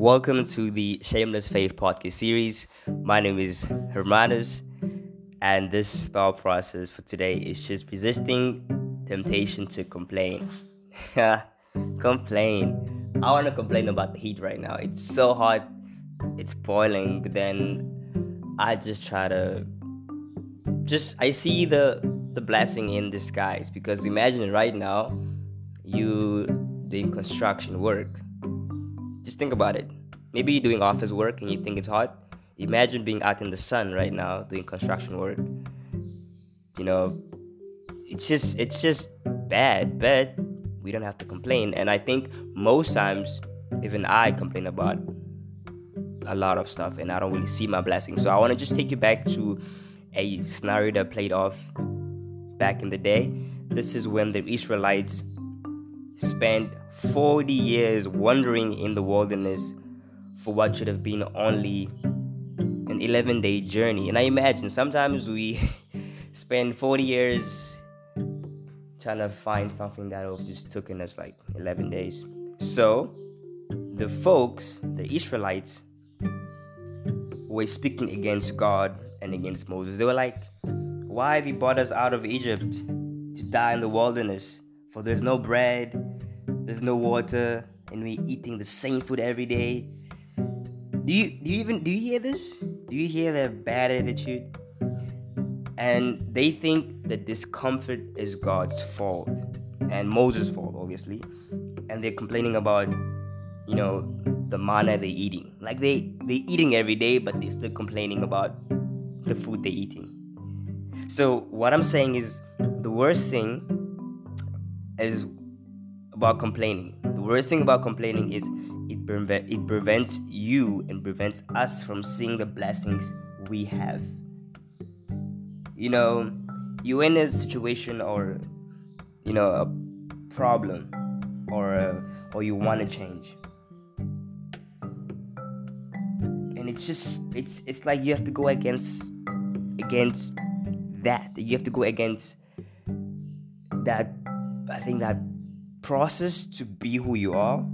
Welcome to the Shameless Faith podcast series. My name is Hermanus, and this thought process for today is just resisting temptation to complain. I want to complain about the heat right now. It's so hot, it's boiling, but then I just try to I see the blessing in disguise, because imagine right now you doing construction work. Just think about it. Maybe you're doing office work and you think it's hot. Imagine being out in the sun right now doing construction work. You know, it's just bad, but we don't have to complain. And I think most times, even I complain about a lot of stuff and I don't really see my blessing. So I want to just take you back to a scenario that played off back in the day. This is when the Israelites spent 40 years wandering in the wilderness for what should have been only an 11-day journey. And I imagine sometimes we spend 40 years trying to find something that just took us like 11 days. So the Israelites, were speaking against God and against Moses. They were like, why have you brought us out of Egypt to die in the wilderness? For there's no bread, there's no water, and we're eating the same food every day. Do you hear this? Do you hear their bad attitude? And they think that discomfort is God's fault and Moses' fault, obviously. And they're complaining about, the manna they're eating. Like they're eating every day, but they're still complaining about the food they're eating. So what I'm saying is the worst thing is about complaining. The worst thing about complaining is it prevents you and prevents us from seeing the blessings we have. You're in a situation or, a problem or you want to change. And it's like you have to go against that. You have to go against that, I think, that process to be who you are.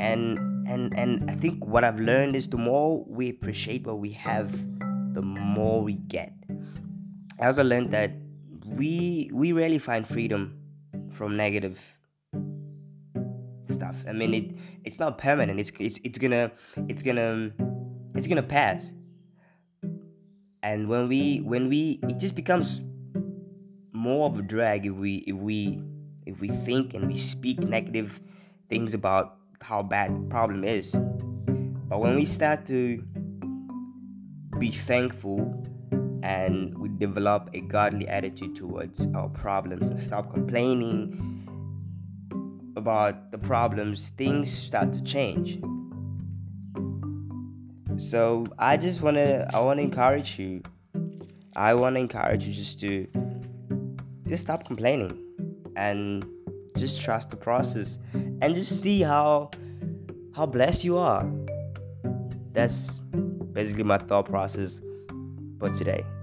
And I think what I've learned is the more we appreciate what we have, the more we get. I also learned that we rarely find freedom from negative stuff. I mean, it's not permanent. It's gonna pass. And when we it just becomes more of a drag if we think and we speak negative things about how bad the problem is. But when we start to be thankful and we develop a godly attitude towards our problems and stop complaining about the problems, things start to change. So I want to encourage you just to stop complaining and just trust the process and just see how blessed you are. That's basically my thought process for today.